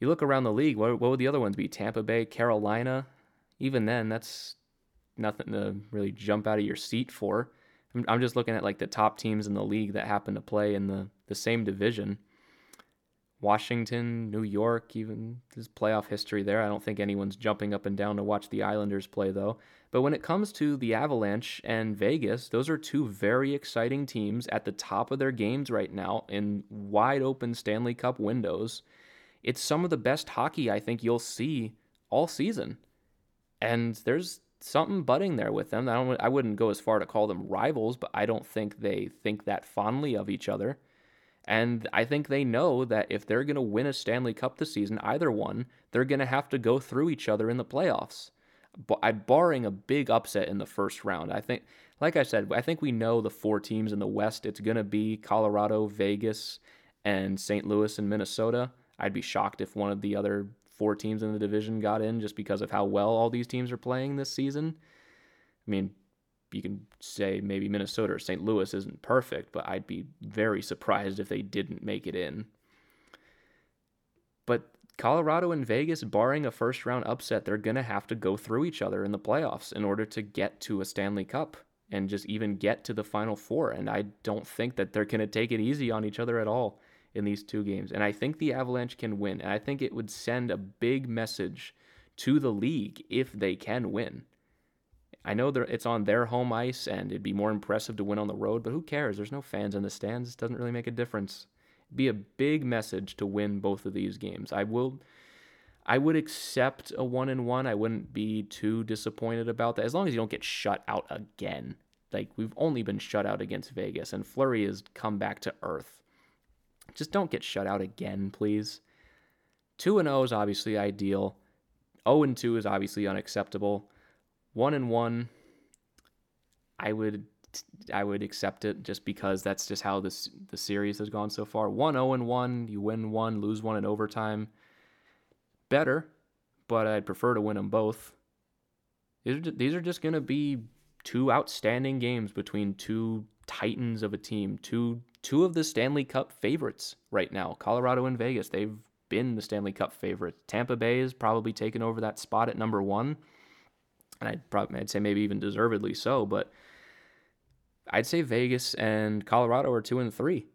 you look around the league, what would the other ones be? Tampa Bay, Carolina? Even then, that's nothing to really jump out of your seat for. I'm just looking at like the top teams in the league that happen to play in the same division. Washington, New York, even there's playoff history there. I don't think anyone's jumping up and down to watch the Islanders play, though. But when it comes to the Avalanche and Vegas, those are two very exciting teams at the top of their games right now in wide open Stanley Cup windows. It's some of the best hockey I think you'll see all season. And there's something budding there with them. I wouldn't go as far to call them rivals, but I don't think they think that fondly of each other. And I think they know that if they're going to win a Stanley Cup this season, either one, they're going to have to go through each other in the playoffs. Barring a big upset in the first round, I think, like I said, I think we know the four teams in the West. It's going to be Colorado, Vegas, and St. Louis and Minnesota. I'd be shocked if one of the other four teams in the division got in just because of how well all these teams are playing this season. I mean, you can say maybe Minnesota or St. Louis isn't perfect, but I'd be very surprised if they didn't make it in. But Colorado and Vegas, barring a first-round upset, they're going to have to go through each other in the playoffs in order to get to a Stanley Cup and just even get to the Final Four. And I don't think that they're going to take it easy on each other at all in these two games. And I think the Avalanche can win. And I think it would send a big message to the league if they can win. I know it's on their home ice, and it'd be more impressive to win on the road, but who cares? There's no fans in the stands. It doesn't really make a difference. It'd be a big message to win both of these games. I would accept a 1-1. I wouldn't be too disappointed about that, as long as you don't get shut out again. Like, we've only been shut out against Vegas, and Fleury has come back to earth. Just don't get shut out again, please. 2-0 is obviously ideal. 0-2 is obviously unacceptable. 1-1, I would accept it just because that's just how the series has gone so far. 1-0-1, you win one, lose one in overtime. Better, but I'd prefer to win them both. These are just going to be two outstanding games between two titans of a team, two of the Stanley Cup favorites right now, Colorado and Vegas. They've been the Stanley Cup favorites. Tampa Bay has probably taken over that spot at number one. And I'd say maybe even deservedly so, but I'd say Vegas and Colorado are 2 and 3.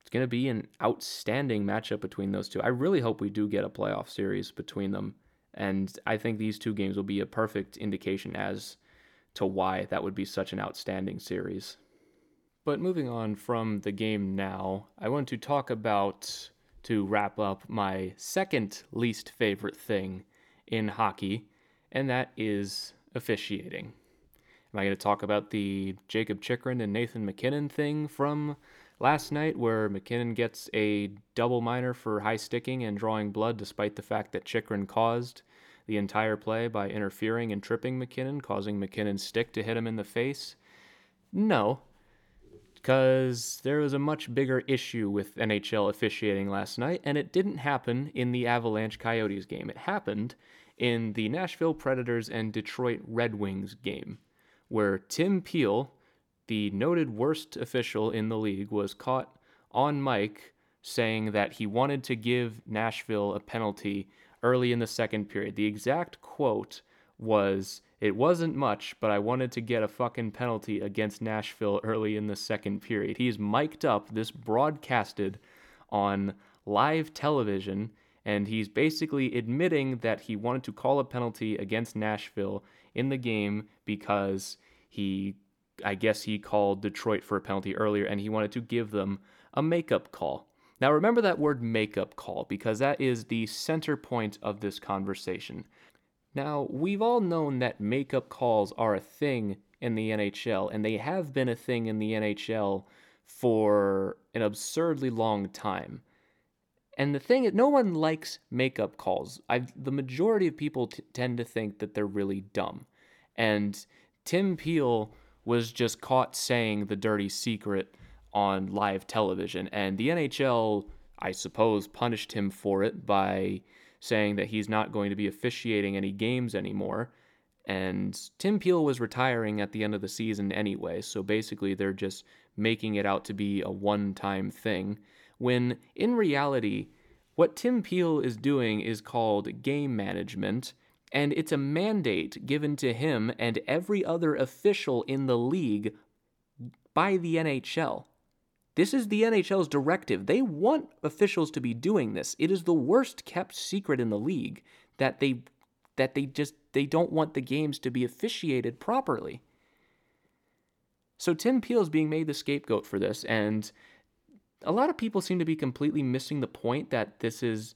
It's going to be an outstanding matchup between those two. I really hope we do get a playoff series between them, and I think these two games will be a perfect indication as to why that would be such an outstanding series. But moving on from the game now, I want to talk about, to wrap up, my second least favorite thing in hockey, and that is officiating. Am I going to talk about the Jacob Chikrin and Nathan MacKinnon thing from last night, where MacKinnon gets a double minor for high sticking and drawing blood, despite the fact that Chikrin caused the entire play by interfering and tripping MacKinnon, causing MacKinnon's stick to hit him in the face? No, because there was a much bigger issue with NHL officiating last night, and it didn't happen in the Avalanche Coyotes game. It happened in the Nashville Predators and Detroit Red Wings game, where Tim Peel, the noted worst official in the league, was caught on mic saying that he wanted to give Nashville a penalty early in the second period. The exact quote was, "It wasn't much, but I wanted to get a fucking penalty against Nashville early in the second period." He's mic'd up, this broadcasted on live television, and he's basically admitting that he wanted to call a penalty against Nashville in the game because I guess he called Detroit for a penalty earlier, and he wanted to give them a makeup call. Now, remember that word makeup call, because that is the center point of this conversation. Now, we've all known that makeup calls are a thing in the NHL, and they have been a thing in the NHL for an absurdly long time. And the thing is, no one likes makeup calls. The majority of people tend to think that they're really dumb. And Tim Peel was just caught saying the dirty secret on live television, and the NHL, I suppose, punished him for it by saying that he's not going to be officiating any games anymore. And Tim Peel was retiring at the end of the season anyway, so basically they're just making it out to be a one-time thing, when in reality, what Tim Peel is doing is called game management, and it's a mandate given to him and every other official in the league by the NHL. This is the NHL's directive. They want officials to be doing this. It is the worst kept secret in the league that they don't want the games to be officiated properly. So Tim Peel is being made the scapegoat for this, and a lot of people seem to be completely missing the point that this is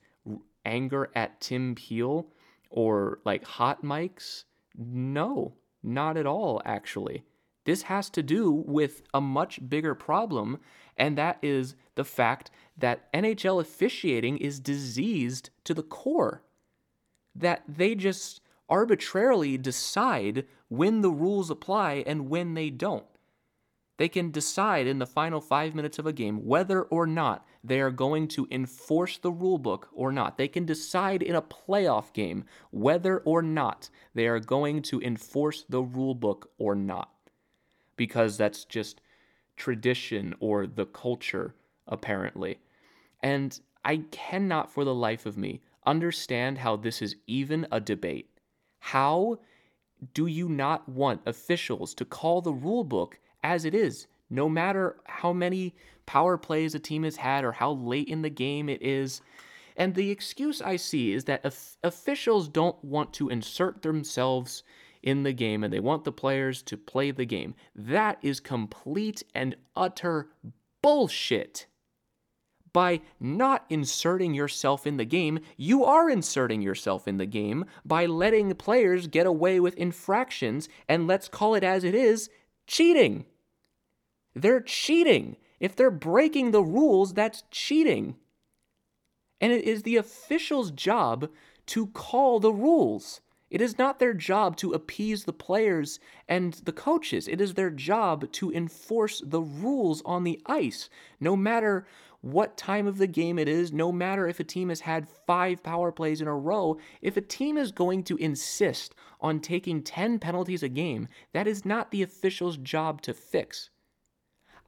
anger at Tim Peel or like hot mics. No, not at all, actually. This has to do with a much bigger problem, and that is the fact that NHL officiating is diseased to the core, that they just arbitrarily decide when the rules apply and when they don't. They can decide in the final 5 minutes of a game whether or not they are going to enforce the rulebook or not. They can decide in a playoff game whether or not they are going to enforce the rulebook or not, because that's just tradition or the culture, apparently. And I cannot for the life of me understand how this is even a debate. How do you not want officials to call the rule book as it is, no matter how many power plays a team has had or how late in the game it is? And the excuse I see is that officials don't want to insert themselves in the game, and they want the players to play the game. That is complete and utter bullshit. By not inserting yourself in the game, you are inserting yourself in the game by letting players get away with infractions, and let's call it as it is, cheating. They're cheating. If they're breaking the rules, that's cheating. And it is the official's job to call the rules. It is not their job to appease the players and the coaches. It is their job to enforce the rules on the ice, no matter what time of the game it is, no matter if a team has had 5 power plays in a row. If a team is going to insist on taking 10 penalties a game, that is not the official's job to fix.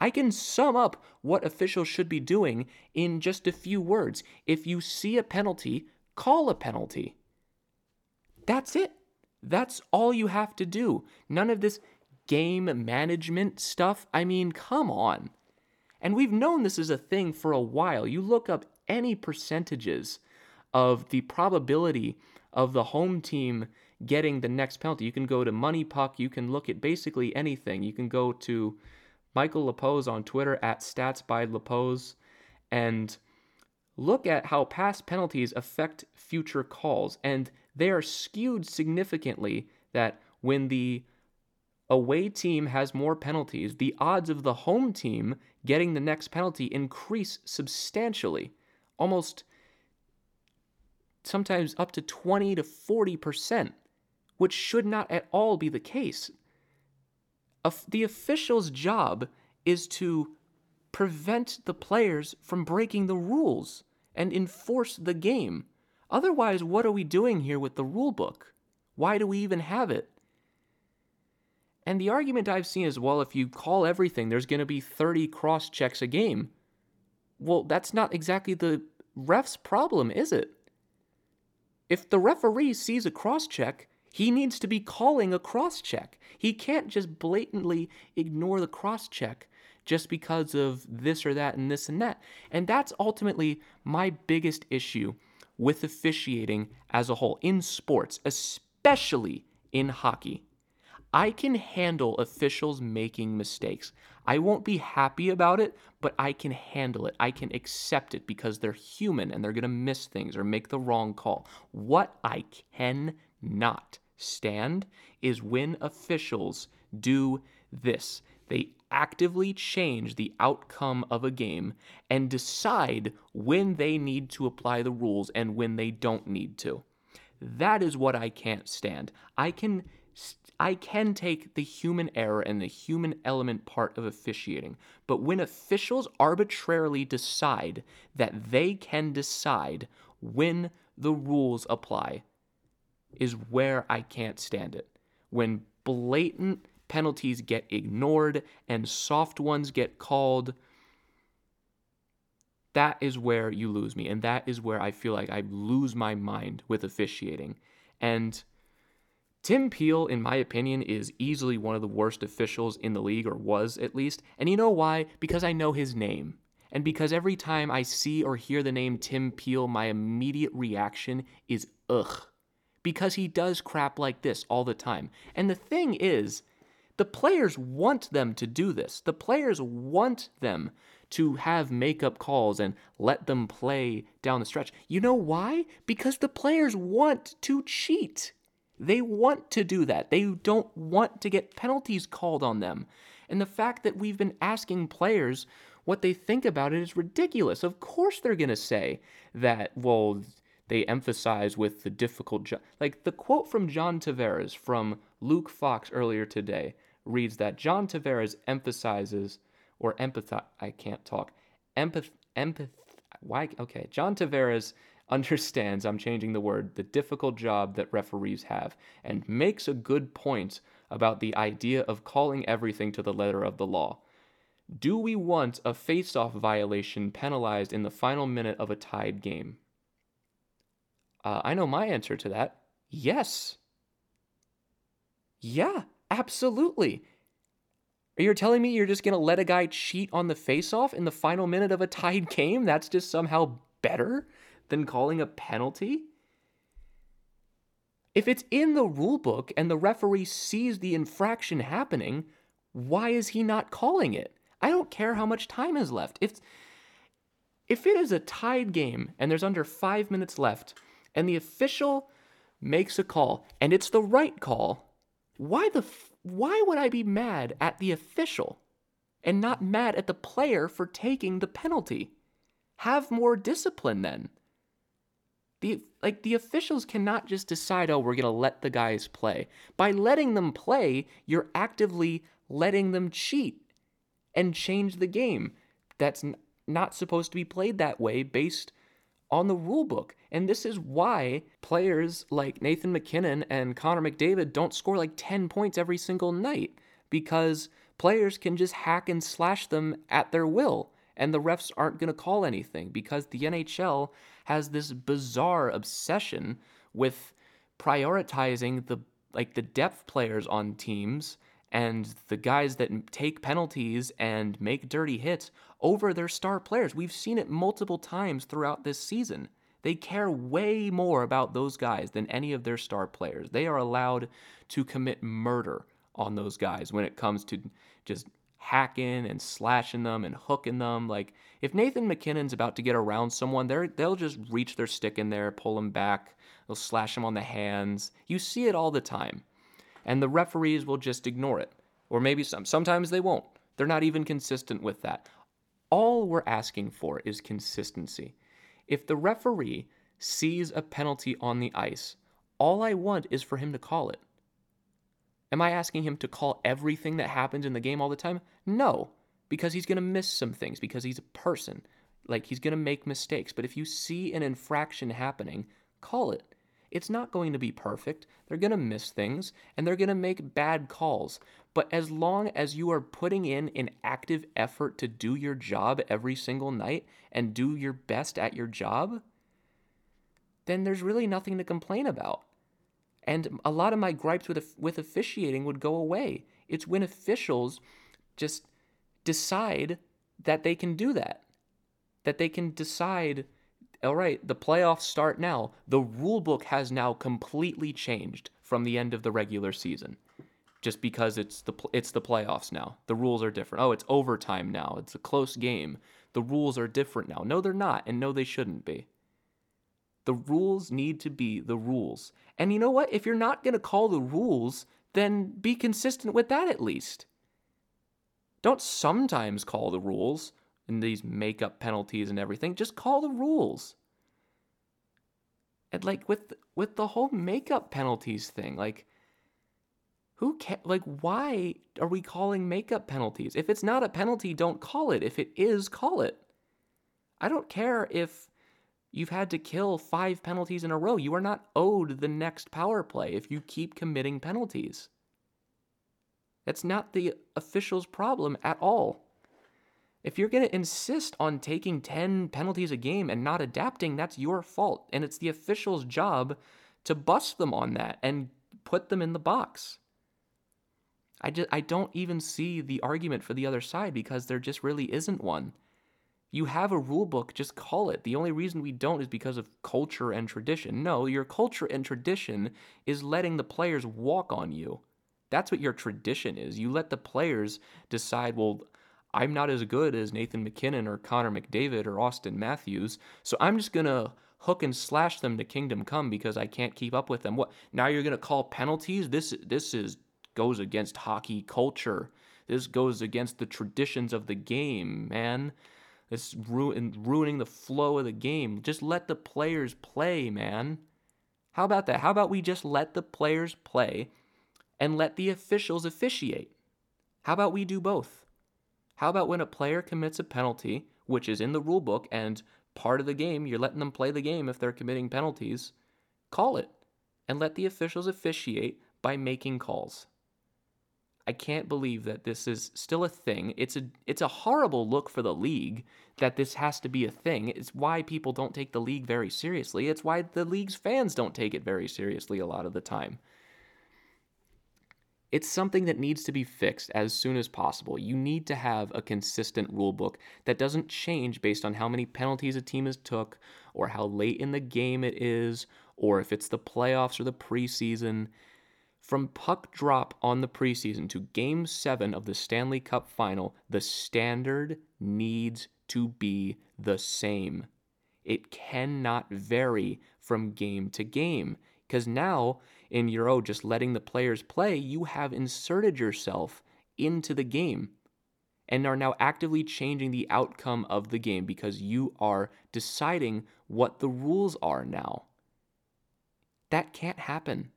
I can sum up what officials should be doing in just a few words. If you see a penalty, call a penalty. That's it. That's all you have to do. None of this game management stuff. I mean, come on. And we've known this is a thing for a while. You look up any percentages of the probability of the home team getting the next penalty. You can go to Money Puck. You can look at basically anything. You can go to Michael Lepose on Twitter at StatsByLepose and look at how past penalties affect future calls. And they are skewed significantly, that when the away team has more penalties, the odds of the home team getting the next penalty increase substantially, almost sometimes up to 20 to 40%, which should not at all be the case. The official's job is to prevent the players from breaking the rules and enforce the game. Otherwise, what are we doing here with the rule book? Why do we even have it? And the argument I've seen is, well, if you call everything, there's going to be 30 cross-checks a game. Well, that's not exactly the ref's problem, is it? If the referee sees a cross-check, he needs to be calling a cross-check. He can't just blatantly ignore the cross-check just because of this or that and this and that. And that's ultimately my biggest issue with officiating as a whole, in sports, especially in hockey. I can handle officials making mistakes. I won't be happy about it, but I can handle it. I can accept it because they're human and they're going to miss things or make the wrong call. What I cannot stand is when officials do this. They actively change the outcome of a game and decide when they need to apply the rules and when they don't need to. That is what I can't stand. I can take the human error and the human element part of officiating, but when officials arbitrarily decide that they can decide when the rules apply is where I can't stand it. When blatant penalties get ignored and soft ones get called, that is where you lose me, and that is where I feel like I lose my mind with officiating. And Tim Peel, in my opinion, is easily one of the worst officials in the league, or was at least. And you know why? Because I know his name. And because every time I see or hear the name Tim Peel, my immediate reaction is ugh. Because he does crap like this all the time. And the thing is, the players want them to do this. The players want them to have makeup calls and let them play down the stretch. You know why? Because the players want to cheat. They want to do that. They don't want to get penalties called on them. And the fact that we've been asking players what they think about it is ridiculous. Of course they're going to say that, well, they emphasize with the difficult like the quote from John Tavares from Luke Fox earlier today reads that John Tavares emphasizes or John Tavares understands, I'm changing the word, the difficult job that referees have, and makes a good point about the idea of calling everything to the letter of the law. Do we want a face-off violation penalized in the final minute of a tied game? I know my answer to that. Yes. Yeah, absolutely. You're telling me you're just going to let a guy cheat on the face-off in the final minute of a tied game? That's just somehow better than calling a penalty? If it's in the rule book and the referee sees the infraction happening, why is he not calling it? I don't care how much time is left. If it is a tied game and there's under 5 minutes left and the official makes a call and it's the right call, why would I be mad at the official and not mad at the player for taking the penalty? Have more discipline then. The officials cannot just decide, oh, we're going to let the guys play. By letting them play, you're actively letting them cheat and change the game. That's not supposed to be played that way based on the rule book. And this is why players like Nathan MacKinnon and Connor McDavid don't score like 10 points every single night, because players can just hack and slash them at their will. And the refs aren't going to call anything, because the NHL has this bizarre obsession with prioritizing the depth players on teams and the guys that take penalties and make dirty hits over their star players. We've seen it multiple times throughout this season. They care way more about those guys than any of their star players. They are allowed to commit murder on those guys when it comes to just hacking and slashing them and hooking them. Like, if Nathan MacKinnon's about to get around someone, they'll just reach their stick in there, pull him back, they'll slash him on the hands. You see it all the time. And the referees will just ignore it. or maybe sometimes they won't. They're not even consistent with that. All we're asking for is consistency. If the referee sees a penalty on the ice, all I want is for him to call it. Am I asking him to call everything that happens in the game all the time? No, because he's going to miss some things, because he's a person. Like, he's going to make mistakes. But if you see an infraction happening, call it. It's not going to be perfect. They're going to miss things, and they're going to make bad calls. But as long as you are putting in an active effort to do your job every single night and do your best at your job, then there's really nothing to complain about. And a lot of my gripes with officiating would go away. It's when officials just decide that they can do that. That they can decide, all right, the playoffs start now. The rule book has now completely changed from the end of the regular season. Just because it's the playoffs now. The rules are different. Oh, it's overtime now. It's a close game. The rules are different now. No, they're not, and no, they shouldn't be. The rules need to be the rules. And you know what? If you're not going to call the rules, then be consistent with that at least. Don't sometimes call the rules and these make-up penalties and everything. Just call the rules. And like with the whole make-up penalties thing, like who can, like why are we calling make-up penalties? If it's not a penalty, don't call it. If it is, call it. I don't care if you've had to kill 5 penalties in a row. You are not owed the next power play if you keep committing penalties. That's not the official's problem at all. If you're going to insist on taking 10 penalties a game and not adapting, that's your fault. And it's the official's job to bust them on that and put them in the box. I don't even see the argument for the other side because there just really isn't one. You have a rule book, just call it. The only reason we don't is because of culture and tradition. No, your culture and tradition is letting the players walk on you. That's what your tradition is. You let the players decide, well, I'm not as good as Nathan MacKinnon or Connor McDavid or Auston Matthews, so I'm just going to hook and slash them to kingdom come because I can't keep up with them. What? Now you're going to call penalties? This goes against hockey culture. This goes against the traditions of the game, man. It's ruining the flow of the game. Just let the players play, man. How about that? How about we just let the players play and let the officials officiate? How about we do both? How about when a player commits a penalty, which is in the rule book and part of the game, you're letting them play the game if they're committing penalties, call it and let the officials officiate by making calls. I can't believe that this is still a thing. It's a horrible look for the league that this has to be a thing. It's why people don't take the league very seriously. It's why the league's fans don't take it very seriously a lot of the time. It's something that needs to be fixed as soon as possible. You need to have a consistent rule book that doesn't change based on how many penalties a team has took or how late in the game it is or if it's the playoffs or the preseason. From puck drop on the preseason to Game 7 of the Stanley Cup Final, the standard needs to be the same. It cannot vary from game to game. Because now, in your just letting the players play, you have inserted yourself into the game and are now actively changing the outcome of the game because you are deciding what the rules are now. That can't happen.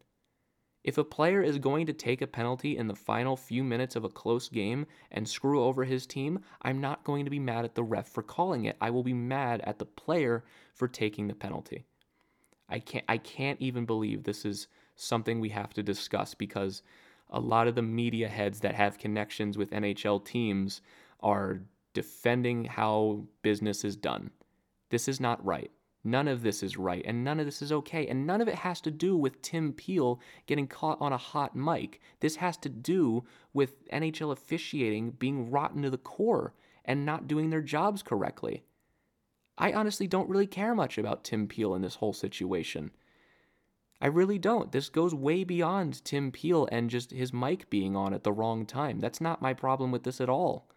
If a player is going to take a penalty in the final few minutes of a close game and screw over his team, I'm not going to be mad at the ref for calling it. I will be mad at the player for taking the penalty. I can't even believe this is something we have to discuss because a lot of the media heads that have connections with NHL teams are defending how business is done. This is not right. None of this is right, and none of this is okay, and none of it has to do with Tim Peel getting caught on a hot mic. This has to do with NHL officiating being rotten to the core and not doing their jobs correctly. I honestly don't really care much about Tim Peel in this whole situation. I really don't. This goes way beyond Tim Peel and just his mic being on at the wrong time. That's not my problem with this at all.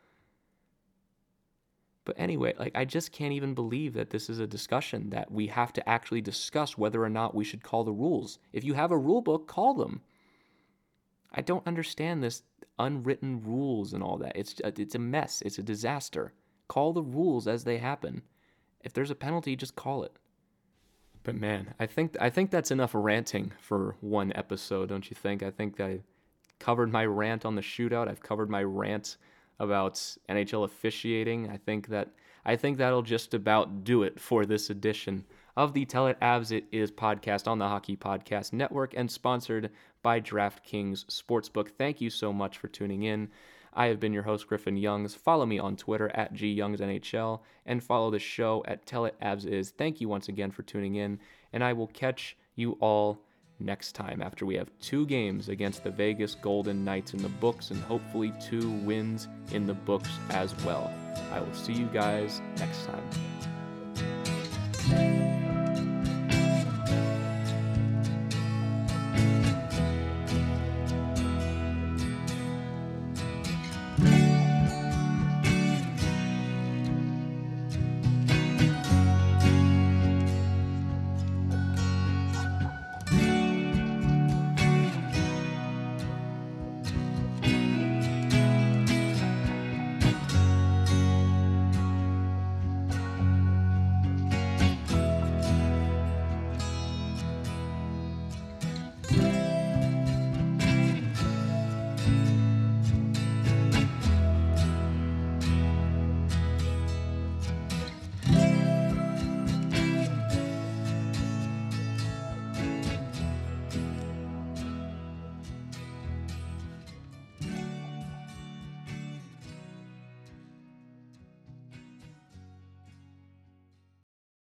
But anyway, I just can't even believe that this is a discussion that we have to actually discuss whether or not we should call the rules. If you have a rule book, call them. I don't understand this unwritten rules and all that. It's a mess. It's a disaster. Call the rules as they happen. If there's a penalty, just call it. But man, I think that's enough ranting for one episode, don't you think? I think I covered my rant on the shootout. I've covered my rant about NHL officiating. I think that'll just about do it for this edition of the Tell It Abs It Is podcast on the Hockey Podcast Network and sponsored by DraftKings Sportsbook. Thank you so much for tuning in. I have been your host, Griffin Youngs. Follow me on Twitter at GYoungsNHL and follow the show at Tell It Abs Is. Thank you once again for tuning in, and I will catch you all next time after we have 2 games against the Vegas Golden Knights in the books and hopefully 2 wins in the books as well. I will see you guys next time.